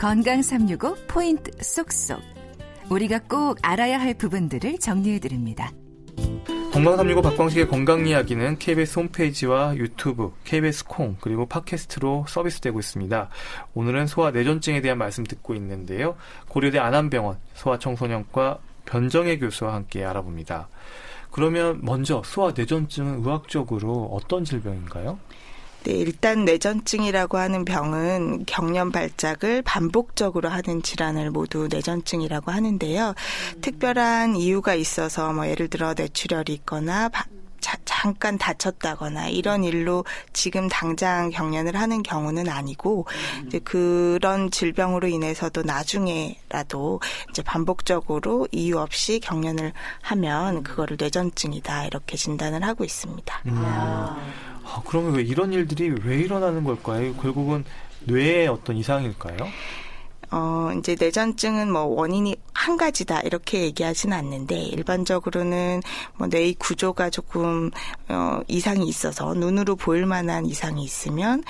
건강365 포인트 쏙쏙. 우리가 꼭 알아야 할 부분들을 정리해드립니다. 건강365 박광식의 건강이야기는 KBS 홈페이지와 유튜브, KBS 콩, 그리고 팟캐스트로 서비스되고 있습니다. 오늘은 소아뇌전증에 대한 말씀 듣고 있는데요. 고려대 안암병원 소아청소년과 변정혜 교수와 함께 알아봅니다. 그러면 먼저 소아뇌전증은 의학적으로 어떤 질병인가요? 네, 일단 뇌전증이라고 하는 병은 경련 발작을 반복적으로 하는 질환을 모두 뇌전증이라고 하는데요. 특별한 이유가 있어서 예를 들어 뇌출혈이 있거나 잠깐 다쳤다거나 이런 일로 지금 당장 경련을 하는 경우는 아니고, 이제 그런 질병으로 인해서도 나중에라도 이제 반복적으로 이유 없이 경련을 하면 그거를 뇌전증이다 이렇게 진단을 하고 있습니다. 그러면 왜 이런 일들이 왜 일어나는 걸까요? 결국은 뇌의 어떤 이상일까요? 이제 뇌전증은 원인이 한 가지다 이렇게 얘기하진 않는데, 일반적으로는 뇌의 구조가 조금 이상이 있어서 눈으로 보일 만한 이상이 있으면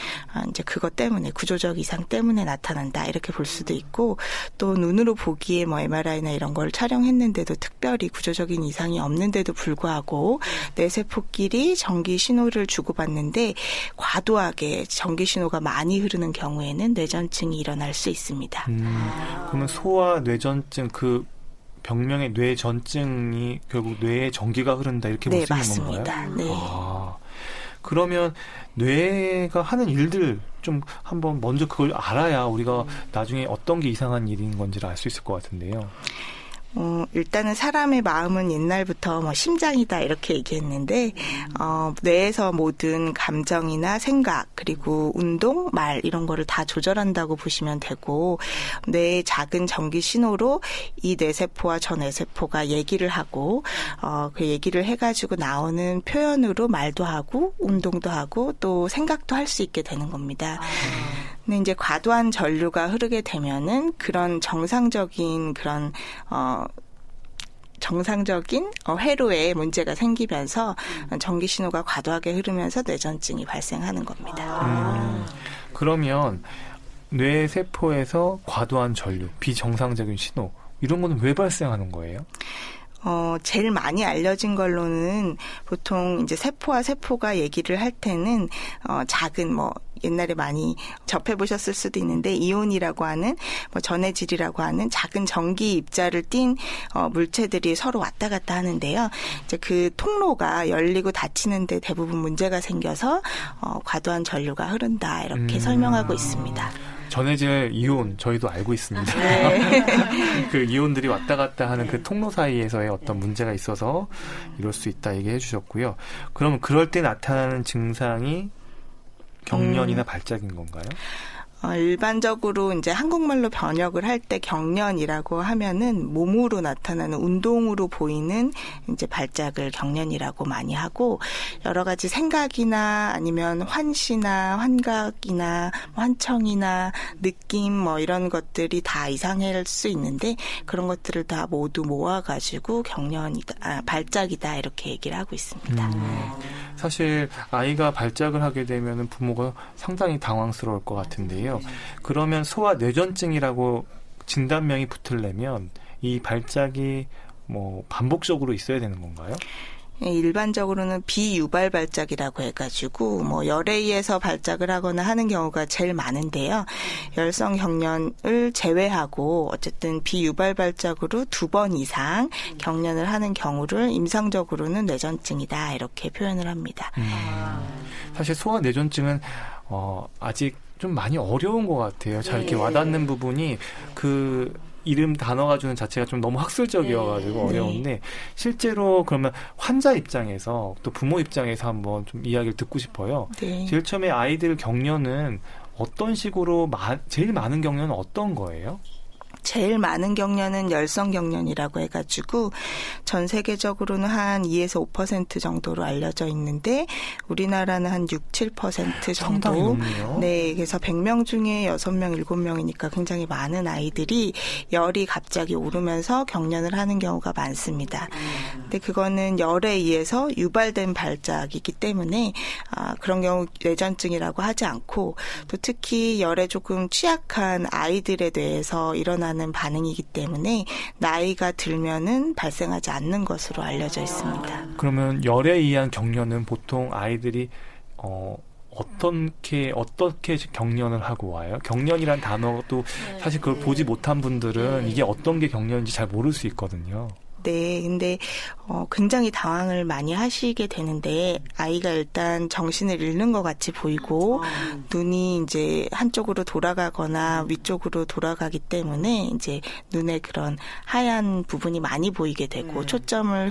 이제 그것 때문에 구조적 이상 때문에 나타난다 이렇게 볼 수도 있고, 또 눈으로 보기에 MRI나 이런 걸 촬영했는데도 특별히 구조적인 이상이 없는데도 불구하고 뇌세포끼리 전기 신호를 주고받는데 과도하게 전기 신호가 많이 흐르는 경우에는 뇌전증이 일어날 수 있습니다. 그러면 소아 뇌전증, 그 병명의 뇌전증이 결국 뇌에 전기가 흐른다 이렇게 볼 수 있는 건가요? 네, 맞습니다. 네. 그러면 뇌가 하는 일들 좀 한번 먼저 그걸 알아야 우리가 나중에 어떤 게 이상한 일인 건지를 알 수 있을 것 같은데요. 일단은 사람의 마음은 옛날부터 심장이다 이렇게 얘기했는데, 뇌에서 모든 감정이나 생각, 그리고 운동, 말 이런 거를 다 조절한다고 보시면 되고, 뇌의 작은 전기 신호로 이 뇌세포와 저 뇌세포가 얘기를 하고, 그 얘기를 해가지고 나오는 표현으로 말도 하고, 운동도 하고, 또 생각도 할 수 있게 되는 겁니다. 근데 이제 과도한 전류가 흐르게 되면은 그런 정상적인 회로에 문제가 생기면서 전기 신호가 과도하게 흐르면서 뇌전증이 발생하는 겁니다. 그러면 뇌 세포에서 과도한 전류, 비정상적인 신호 이런 거는 왜 발생하는 거예요? 제일 많이 알려진 걸로는 보통 이제 세포와 세포가 얘기를 할 때는 작은 옛날에 많이 접해보셨을 수도 있는데 이온이라고 하는 전해질이라고 하는 작은 전기 입자를 띤 물체들이 서로 왔다 갔다 하는데요. 이제 그 통로가 열리고 닫히는데 대부분 문제가 생겨서 과도한 전류가 흐른다 이렇게 설명하고 있습니다. 전해질 이온 저희도 알고 있습니다. 네. 그 이온들이 왔다 갔다 하는 그 통로 사이에서의 어떤 문제가 있어서 이럴 수 있다 얘기해 주셨고요. 그럼 그럴 때 나타나는 증상이 경련이나 발작인 건가요? 일반적으로 이제 한국말로 번역을 할 때 경련이라고 하면은 몸으로 나타나는 운동으로 보이는 이제 발작을 경련이라고 많이 하고, 여러 가지 생각이나 아니면 환시나 환각이나 환청이나 느낌 이런 것들이 다 이상할 수 있는데, 그런 것들을 다 모두 모아가지고 발작이다 이렇게 얘기를 하고 있습니다. 사실 아이가 발작을 하게 되면은 부모가 상당히 당황스러울 것 같은데요. 그러면 소아 뇌전증이라고 진단명이 붙으려면 이 발작이 반복적으로 있어야 되는 건가요? 일반적으로는 비유발 발작이라고 해가지고 열에 의해서 발작을 하거나 하는 경우가 제일 많은데요. 열성 경련을 제외하고 어쨌든 비유발 발작으로 2번 이상 경련을 하는 경우를 임상적으로는 뇌전증이다 이렇게 표현을 합니다. 사실 소아 뇌전증은 아직 좀 많이 어려운 것 같아요. 잘 이렇게 와닿는 부분이 그 이름 단어가 주는 자체가 좀 너무 학술적이어가지고 어려운데, 실제로 그러면 환자 입장에서 또 부모 입장에서 한번 좀 이야기를 듣고 싶어요. 제일 처음에 아이들 경련은 어떤 식으로 제일 많은 경련은 어떤 거예요? 제일 많은 경련은 열성 경련이라고 해가지고 전 세계적으로는 한 2에서 5% 정도로 알려져 있는데 우리나라는 한 6, 7% 정도. 네, 그래서 100명 중에 6명, 7명이니까 굉장히 많은 아이들이 열이 갑자기 오르면서 경련을 하는 경우가 많습니다. 근데 그거는 열에 의해서 유발된 발작이기 때문에 그런 경우 뇌전증이라고 하지 않고 또 특히 열에 조금 취약한 아이들에 대해서 일어나는 반응이기 때문에 나이가 들면은 발생하지 않는 것으로 알려져 있습니다. 그러면 열에 의한 경련은 보통 아이들이 어떻게 경련을 하고 와요? 경련이란 단어도 사실 그걸 보지 못한 분들은 이게 어떤 게 경련인지 잘 모를 수 있거든요. 네, 근데 굉장히 당황을 많이 하시게 되는데 아이가 일단 정신을 잃는 것 같이 보이고 눈이 이제 한쪽으로 돌아가거나 위쪽으로 돌아가기 때문에 이제 눈에 그런 하얀 부분이 많이 보이게 되고 초점을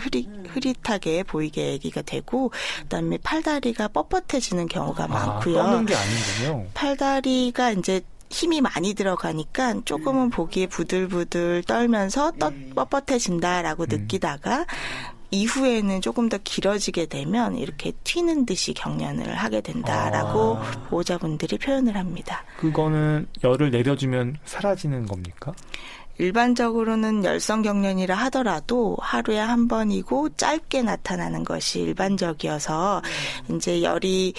흐릿하게 보이게 얘기가 되고 그다음에 팔다리가 뻣뻣해지는 경우가 많고요. 뻗는 게 아니군요. 팔다리가 이제 힘이 많이 들어가니까 조금은 보기에 부들부들 떨면서 뻣뻣해진다라고 느끼다가 이후에는 조금 더 길어지게 되면 이렇게 튀는 듯이 경련을 하게 된다라고 보호자분들이 표현을 합니다. 그거는 열을 내려주면 사라지는 겁니까? 일반적으로는 열성 경련이라 하더라도 하루에 한 번이고 짧게 나타나는 것이 일반적이어서 이제 열이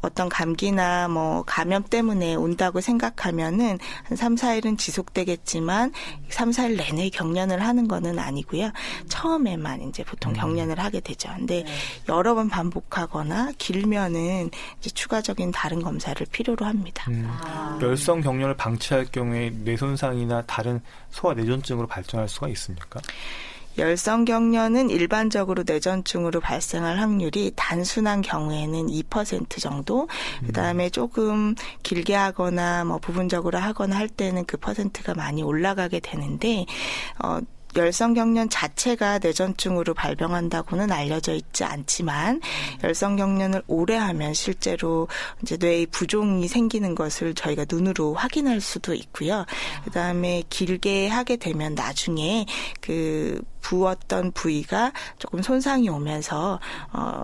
어떤 감기나 뭐 감염 때문에 온다고 생각하면은 한 3, 4일은 지속되겠지만 3, 4일 내내 경련을 하는 거는 아니고요. 처음에만 이제 보통 경련을 하게 되죠. 근데 여러 번 반복하거나 길면은 이제 추가적인 다른 검사를 필요로 합니다. 열성 경련을 방치할 경우에 뇌 손상이나 다른 소아 뇌전증으로 발전할 수가 있습니까? 열성 경련은 일반적으로 뇌전증으로 발생할 확률이 단순한 경우에는 2% 정도, 그다음에 조금 길게 하거나 뭐 부분적으로 하거나 할 때는 그 퍼센트가 많이 올라가게 되는데 열성 경련 자체가 뇌전증으로 발병한다고는 알려져 있지 않지만 열성 경련을 오래 하면 실제로 이제 뇌의 부종이 생기는 것을 저희가 눈으로 확인할 수도 있고요. 그다음에 길게 하게 되면 나중에 그 부었던 부위가 조금 손상이 오면서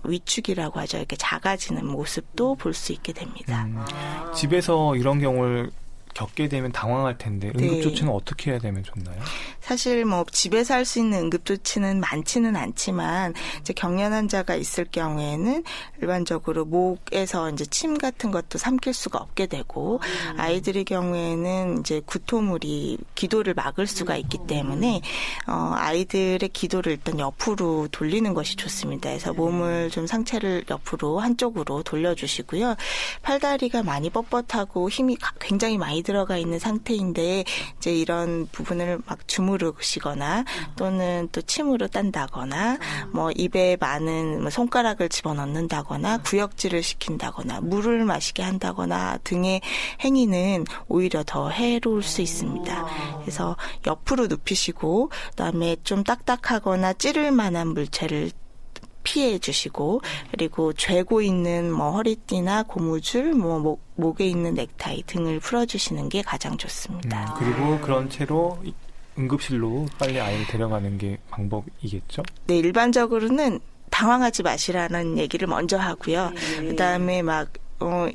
위축이라고 하죠. 이렇게 작아지는 모습도 볼 수 있게 됩니다. 집에서 이런 경우를 겪게 되면 당황할 텐데 응급조치는 어떻게 해야 되면 좋나요? 사실 뭐 집에서 할 수 있는 응급조치는 많지는 않지만 이제 경련 환자가 있을 경우에는 일반적으로 목에서 이제 침 같은 것도 삼킬 수가 없게 되고 아이들의 경우에는 이제 구토물이 기도를 막을 수가 있기 때문에 아이들의 기도를 일단 옆으로 돌리는 것이 좋습니다. 그래서 몸을 좀 상체를 옆으로 한쪽으로 돌려주시고요. 팔다리가 많이 뻣뻣하고 힘이 굉장히 많이 들어가 있는 상태인데 이제 이런 부분을 막 주무르시거나 또는 또 침으로 딴다거나 뭐 입에 많은 뭐 손가락을 집어넣는다거나 구역질을 시킨다거나 물을 마시게 한다거나 등의 행위는 오히려 더 해로울 수 있습니다. 그래서 옆으로 눕히시고 그다음에 좀 딱딱하거나 찌를 만한 물체를 피해 주시고 그리고 죄고 있는 뭐 허리띠나 고무줄, 뭐 목에 있는 넥타이 등을 풀어주시는 게 가장 좋습니다. 그리고 그런 채로 응급실로 빨리 아이를 데려가는 게 방법이겠죠? 네, 일반적으로는 당황하지 마시라는 얘기를 먼저 하고요. 그다음에 막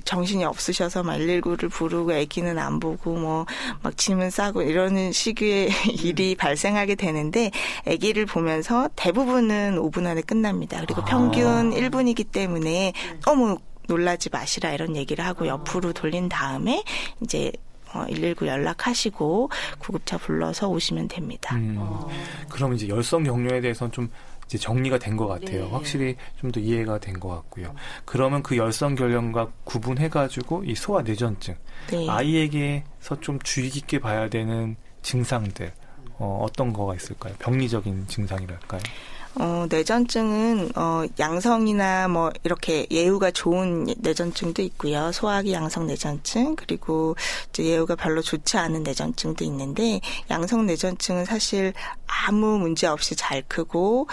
정신이 없으셔서 막 119를 부르고 아기는 안 보고 뭐 막 짐은 싸고 이러는 시기의 일이 발생하게 되는데 아기를 보면서 대부분은 5분 안에 끝납니다. 그리고 평균 1분이기 때문에 너무 놀라지 마시라 이런 얘기를 하고 옆으로 돌린 다음에 이제 119 연락하시고 구급차 불러서 오시면 됩니다. 그럼 이제 열성 경련에 대해서는 좀 이제 정리가 된 것 같아요. 네. 확실히 좀 더 이해가 된 것 같고요. 그러면 그 열성 경련과 구분해가지고 이 소아 뇌전증 아이에게서 좀 주의 깊게 봐야 되는 증상들 어떤 거가 있을까요? 병리적인 증상이랄까요? 뇌전증은 양성이나 뭐 이렇게 예후가 좋은 뇌전증도 있고요. 소아기 양성 뇌전증 그리고 이제 예후가 별로 좋지 않은 뇌전증도 있는데 양성 뇌전증은 사실 아무 문제 없이 잘 크고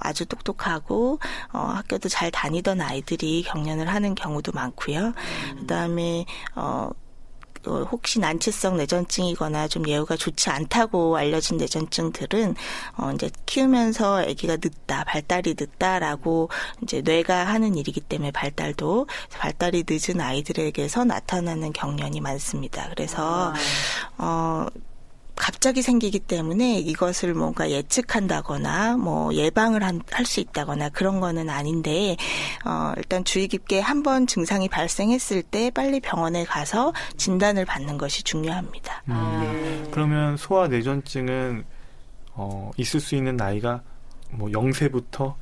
아주 똑똑하고 학교도 잘 다니던 아이들이 경련을 하는 경우도 많고요. 그다음에 혹시 난치성 뇌전증이거나 좀 예후가 좋지 않다고 알려진 뇌전증들은 이제 키우면서 아기가 늦다, 발달이 늦다라고 이제 뇌가 하는 일이기 때문에 발달이 늦은 아이들에게서 나타나는 경련이 많습니다. 그래서 갑자기 생기기 때문에 이것을 뭔가 예측한다거나 뭐 예방을 할 수 있다거나 그런 거는 아닌데 일단 주의 깊게 한번 증상이 발생했을 때 빨리 병원에 가서 진단을 받는 것이 중요합니다. 그러면 소아 뇌전증은 있을 수 있는 나이가 뭐 0세부터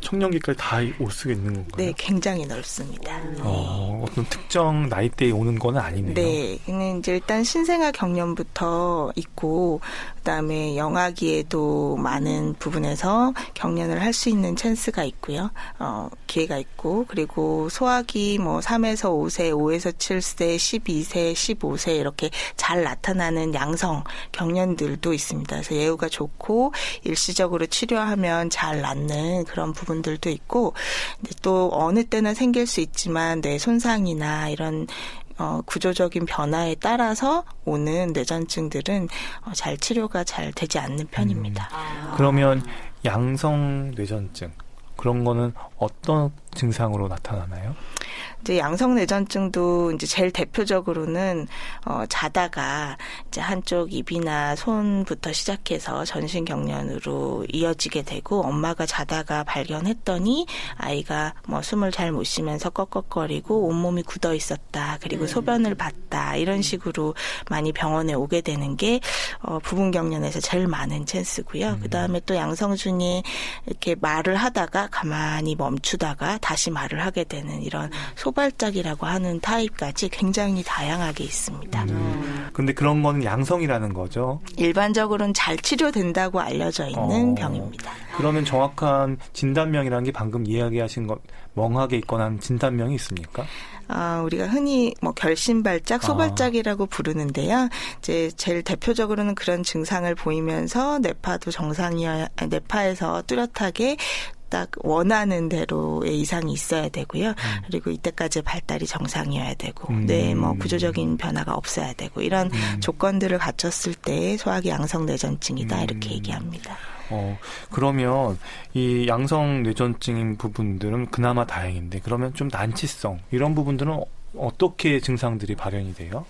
청년기까지 다 올 수 있는 건가요? 네, 굉장히 넓습니다. 어떤 특정 나이대에 오는 건 아니네요. 네, 이제 일단 신생아 경련부터 있고 그다음에 영아기에도 많은 부분에서 경련을 할 수 있는 찬스가 있고요. 기회가 있고 그리고 소아기 3에서 5세, 5에서 7세, 12세, 15세 이렇게 잘 나타나는 양성 경련들도 있습니다. 그래서 예후가 좋고 일시적으로 치료하면 잘 낫는 그런 부분들도 있고 또 어느 때나 생길 수 있지만 뇌 손상이나 이런 구조적인 변화에 따라서 오는 뇌전증들은 잘 치료가 잘 되지 않는 편입니다. 그러면 양성 뇌전증 그런 거는 어떤 증상으로 나타나나요? 이제 양성 뇌전증도 이제 제일 대표적으로는 자다가 이제 한쪽 입이나 손부터 시작해서 전신 경련으로 이어지게 되고 엄마가 자다가 발견했더니 아이가 숨을 잘 못 쉬면서 꺽꺽거리고 온몸이 굳어 있었다. 그리고 소변을 봤다. 이런 식으로 많이 병원에 오게 되는 게 부분 경련에서 제일 많은 찬스고요. 그다음에 또 양성 중에 이렇게 말을 하다가 가만히 멈추다가 다시 말을 하게 되는 이런 소발작이라고 하는 타입까지 굉장히 다양하게 있습니다. 근데 그런 거는 양성이라는 거죠? 일반적으로는 잘 치료된다고 알려져 있는 병입니다. 그러면 정확한 진단명이라는 게 방금 이야기하신 것 멍하게 있거나 하는 진단명이 있습니까? 우리가 흔히 결심발작, 소발작이라고 부르는데요. 이제 제일 대표적으로는 그런 증상을 보이면서 뇌파도 뇌파에서 뚜렷하게 딱 원하는 대로의 이상이 있어야 되고요. 그리고 이때까지 발달이 정상이어야 되고 뇌에 구조적인 변화가 없어야 되고 이런 조건들을 갖췄을 때 소아기 양성 뇌전증이다 이렇게 얘기합니다. 그러면 이 양성 뇌전증인 부분들은 그나마 다행인데 그러면 좀 난치성 이런 부분들은 어떻게 증상들이 발현이 돼요?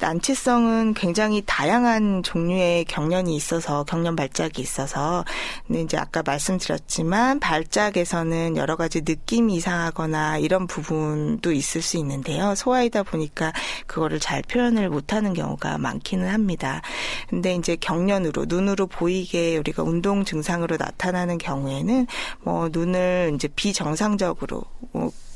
난치성은 굉장히 다양한 종류의 경련이 있어서 경련 발작이 있어서 근데 이제 아까 말씀드렸지만 발작에서는 여러 가지 느낌이 이상하거나 이런 부분도 있을 수 있는데요. 소아이다 보니까 그거를 잘 표현을 못하는 경우가 많기는 합니다. 근데 이제 경련으로 눈으로 보이게 우리가 운동 증상으로 나타나는 경우에는 눈을 이제 비정상적으로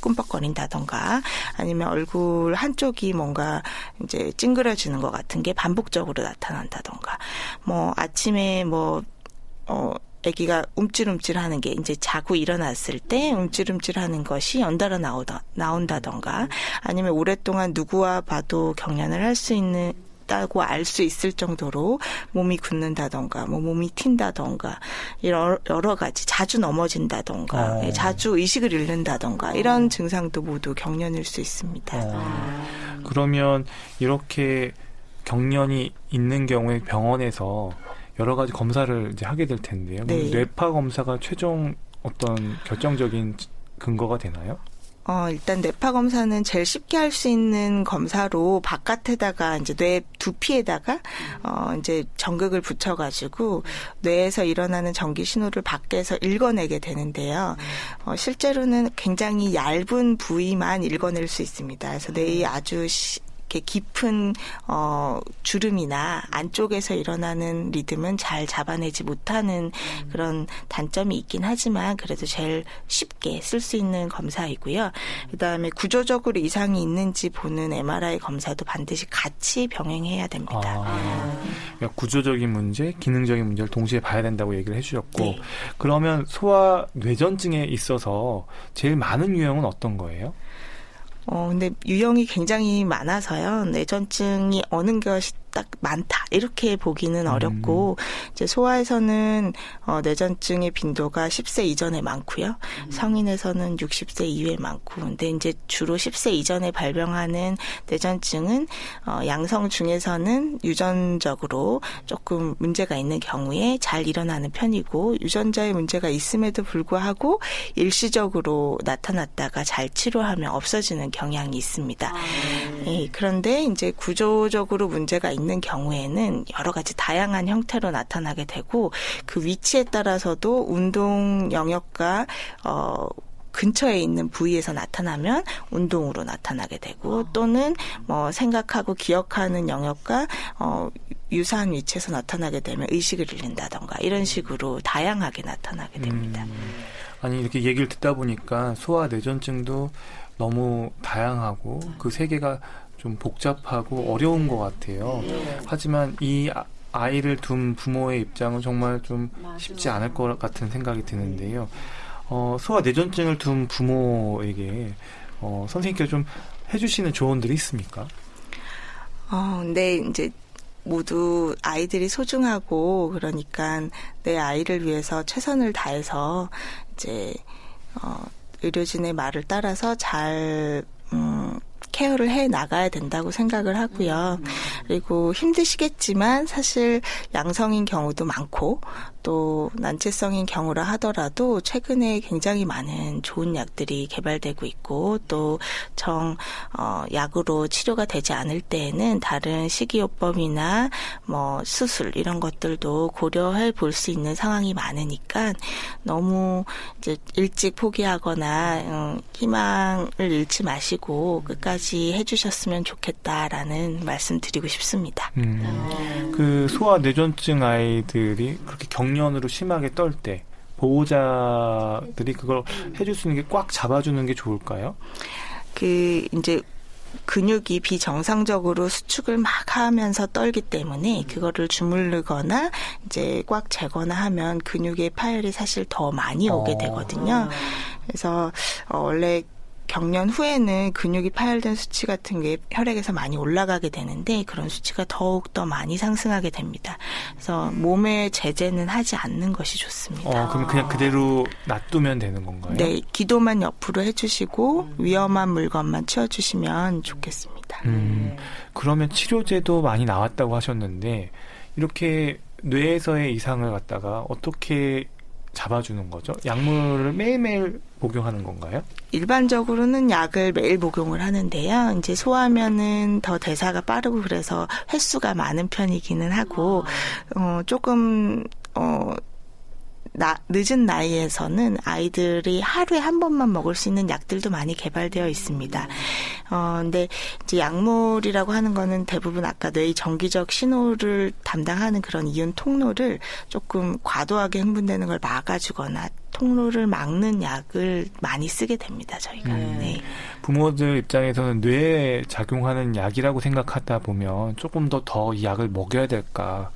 꿈뻑거린다던가 아니면 얼굴 한쪽이 뭔가 이제 찡그려지는 것 같은 게 반복적으로 나타난다던가 아침에 아기가 움찔움찔하는 게 이제 자고 일어났을 때 움찔움찔하는 것이 연달아 나온다던가 아니면 오랫동안 누구와 봐도 경련을 할 수 있는 다고 알 수 있을 정도로 몸이 굳는다던가 몸이 튄다던가 이런 여러 가지 자주 넘어진다던가 자주 의식을 잃는다던가 이런 증상도 모두 경련일 수 있습니다. 그러면 이렇게 경련이 있는 경우에 병원에서 여러 가지 검사를 이제 하게 될 텐데요. 네. 뇌파 검사가 최종 어떤 결정적인 근거가 되나요? 일단 뇌파 검사는 제일 쉽게 할 수 있는 검사로 바깥에다가 이제 뇌 두피에다가 이제 전극을 붙여가지고 뇌에서 일어나는 전기 신호를 밖에서 읽어내게 되는데요. 실제로는 굉장히 얇은 부위만 읽어낼 수 있습니다. 그래서 뇌의 아주 깊은 주름이나 안쪽에서 일어나는 리듬은 잘 잡아내지 못하는 그런 단점이 있긴 하지만 그래도 제일 쉽게 쓸 수 있는 검사이고요. 그다음에 구조적으로 이상이 있는지 보는 MRI 검사도 반드시 같이 병행해야 됩니다. 그러니까 구조적인 문제, 기능적인 문제를 동시에 봐야 된다고 얘기를 해주셨고 네. 그러면 소아 뇌전증에 있어서 제일 많은 유형은 어떤 거예요? 근데 유형이 굉장히 많아서요. 뇌전증이 어느 것이 딱 많다 이렇게 보기는 어렵고 이제 소아에서는 뇌전증의 빈도가 10세 이전에 많고요. 성인에서는 60세 이후에 많고, 근데 이제 주로 10세 이전에 발병하는 뇌전증은 양성 중에서는 유전적으로 조금 문제가 있는 경우에 잘 일어나는 편이고, 유전자의 문제가 있음에도 불구하고 일시적으로 나타났다가 잘 치료하면 없어지는 경향이 있습니다. 예, 그런데 이제 구조적으로 문제가 있는 경우에는 여러 가지 다양한 형태로 나타나게 되고, 그 위치에 따라서도 운동 영역과 근처에 있는 부위에서 나타나면 운동으로 나타나게 되고, 또는 뭐 생각하고 기억하는 영역과 유사한 위치에서 나타나게 되면 의식을 잃는다던가 이런 식으로 다양하게 나타나게 됩니다. 아니, 이렇게 얘기를 듣다 보니까 소아 뇌전증도 너무 다양하고 그 세계가 좀 복잡하고 어려운 것 같아요. 하지만 이 아이를 둔 부모의 입장은 정말 좀 쉽지 않을 것 같은 생각이 드는데요. 소아 뇌전증을 둔 부모에게 선생님께서 좀 해주시는 조언들이 있습니까? 네, 이제 모두 아이들이 소중하고, 그러니까 내 아이를 위해서 최선을 다해서 이제 의료진의 말을 따라서 잘 케어를 해나가야 된다고 생각을 하고요. 그리고 힘드시겠지만 사실 양성인 경우도 많고, 또 난치성인 경우라 하더라도 최근에 굉장히 많은 좋은 약들이 개발되고 있고, 또 약으로 치료가 되지 않을 때에는 다른 식이요법이나 뭐 수술 이런 것들도 고려해 볼 수 있는 상황이 많으니까, 너무 이제 일찍 포기하거나 희망을 잃지 마시고 끝까지 해주셨으면 좋겠다라는 말씀 드리고 싶습니다. 그 소아 뇌전증 아이들이 그렇게 경련으로 심하게 떨 때 보호자들이 그걸 해줄 수 있는 게 꽉 잡아주는 게 좋을까요? 그 이제 근육이 비정상적으로 수축을 막 하면서 떨기 때문에 그거를 주무르거나 이제 꽉 재거나 하면 근육의 파열이 사실 더 많이 오게 되거든요. 그래서 원래 경련 후에는 근육이 파열된 수치 같은 게 혈액에서 많이 올라가게 되는데, 그런 수치가 더욱더 많이 상승하게 됩니다. 그래서 몸에 제재는 하지 않는 것이 좋습니다. 그럼 그냥 그대로 놔두면 되는 건가요? 네, 기도만 옆으로 해주시고 위험한 물건만 치워주시면 좋겠습니다. 그러면 치료제도 많이 나왔다고 하셨는데, 이렇게 뇌에서의 이상을 갖다가 어떻게 잡아주는 거죠? 약물을 매일매일 복용하는 건가요? 일반적으로는 약을 매일 복용을 하는데요. 이제 소아면은 더 대사가 빠르고 그래서 횟수가 많은 편이기는 하고, 조금 늦은 나이에서는 아이들이 하루에 한 번만 먹을 수 있는 약들도 많이 개발되어 있습니다. 근데 이제 약물이라고 하는 거는 대부분 아까 뇌의 정기적 신호를 담당하는 그런 이온 통로를 조금 과도하게 흥분되는 걸 막아주거나 통로를 막는 약을 많이 쓰게 됩니다, 저희가. 네. 부모들 입장에서는 뇌에 작용하는 약이라고 생각하다 보면 조금 더 이 약을 먹여야 될까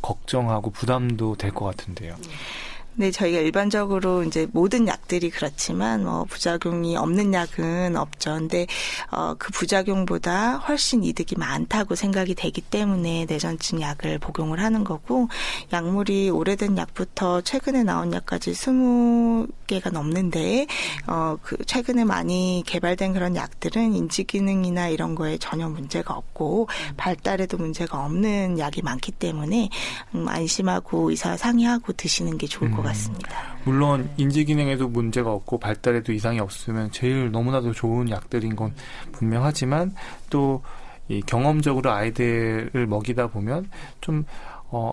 걱정하고 부담도 될 것 같은데요. 네, 저희가 일반적으로 이제 모든 약들이 그렇지만 부작용이 없는 약은 없죠. 근데 그 부작용보다 훨씬 이득이 많다고 생각이 되기 때문에 뇌전증 약을 복용을 하는 거고, 약물이 오래된 약부터 최근에 나온 약까지 20개가 넘는데, 그 최근에 많이 개발된 그런 약들은 인지 기능이나 이런 거에 전혀 문제가 없고 발달에도 문제가 없는 약이 많기 때문에 안심하고 의사 상의하고 드시는 게 좋을 것 같아요. 같습니다. 물론 인지기능에도 문제가 없고 발달에도 이상이 없으면 제일 너무나도 좋은 약들인 건 분명하지만, 또 이 경험적으로 아이들을 먹이다 보면 좀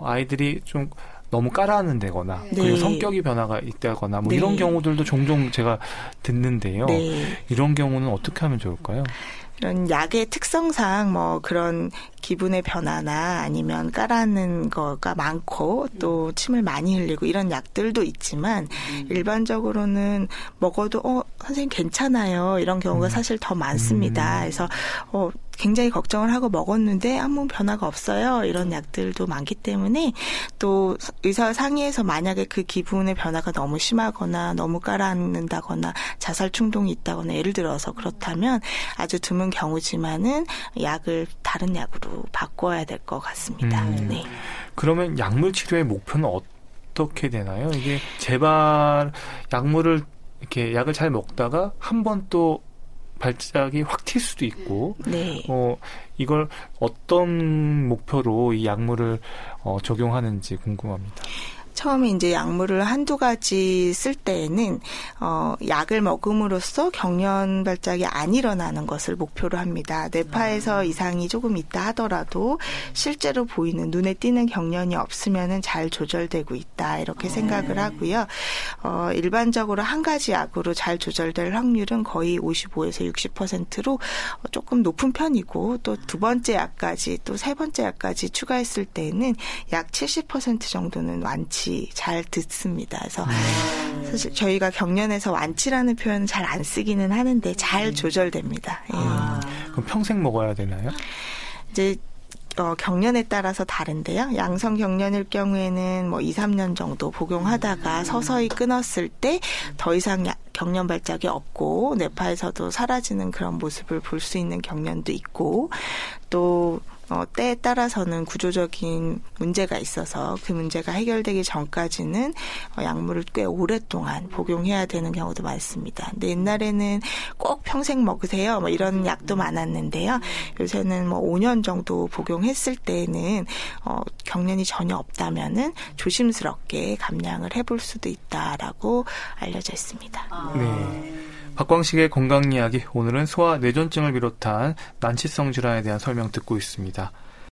아이들이 좀 너무 깔아앉는다거나, 네, 그리고 성격이 변화가 있다거나 뭐, 네, 이런 경우들도 종종 제가 듣는데요. 네. 이런 경우는 어떻게 하면 좋을까요? 이런 약의 특성상 그런 기분의 변화나 아니면 깔아앉는 거가 많고 또 침을 많이 흘리고 이런 약들도 있지만, 일반적으로는 먹어도 선생님 괜찮아요 이런 경우가 사실 더 많습니다. 그래서 굉장히 걱정을 하고 먹었는데 아무 변화가 없어요. 이런 약들도 많기 때문에 또 의사 상의해서 만약에 그 기분의 변화가 너무 심하거나 너무 가라앉는다거나 자살 충동이 있다거나 예를 들어서 그렇다면 아주 드문 경우지만은 약을 다른 약으로 바꿔야 될 것 같습니다. 네. 그러면 약물 치료의 목표는 어떻게 되나요? 이게 제발 약물을 이렇게 약을 잘 먹다가 한 번 또 발작이 확 튈 수도 있고, 네. 이걸 어떤 목표로 이 약물을 적용하는지 궁금합니다. 처음에 이제 약물을 한두 가지 쓸 때에는 약을 먹음으로써 경련 발작이 안 일어나는 것을 목표로 합니다. 뇌파에서 이상이 조금 있다 하더라도 실제로 보이는 눈에 띄는 경련이 없으면은 잘 조절되고 있다 이렇게 생각을 하고요. 일반적으로 한 가지 약으로 잘 조절될 확률은 거의 55에서 60%로 조금 높은 편이고 또 두 번째 약까지 또 세 번째 약까지 추가했을 때는 약 70% 정도는 완치 잘 듣습니다. 그래서 사실 저희가 경련에서 완치라는 표현은 잘 안 쓰기는 하는데 잘 조절됩니다. 예. 그럼 평생 먹어야 되나요? 이제 경련에 따라서 다른데요. 양성 경련일 경우에는 2, 3년 정도 복용하다가 서서히 끊었을 때 더 이상 경련 발작이 없고 뇌파에서도 사라지는 그런 모습을 볼 수 있는 경련도 있고 또 때에 따라서는 구조적인 문제가 있어서 그 문제가 해결되기 전까지는 약물을 꽤 오랫동안 복용해야 되는 경우도 많습니다. 근데 옛날에는 꼭 평생 먹으세요. 이런 약도 많았는데요. 요새는 5년 정도 복용했을 때에는 경련이 전혀 없다면은 조심스럽게 감량을 해볼 수도 있다라고 알려져 있습니다. 네. 박광식의 건강 이야기 오늘은 소아 뇌전증을 비롯한 난치성 질환에 대한 설명 듣고 있습니다.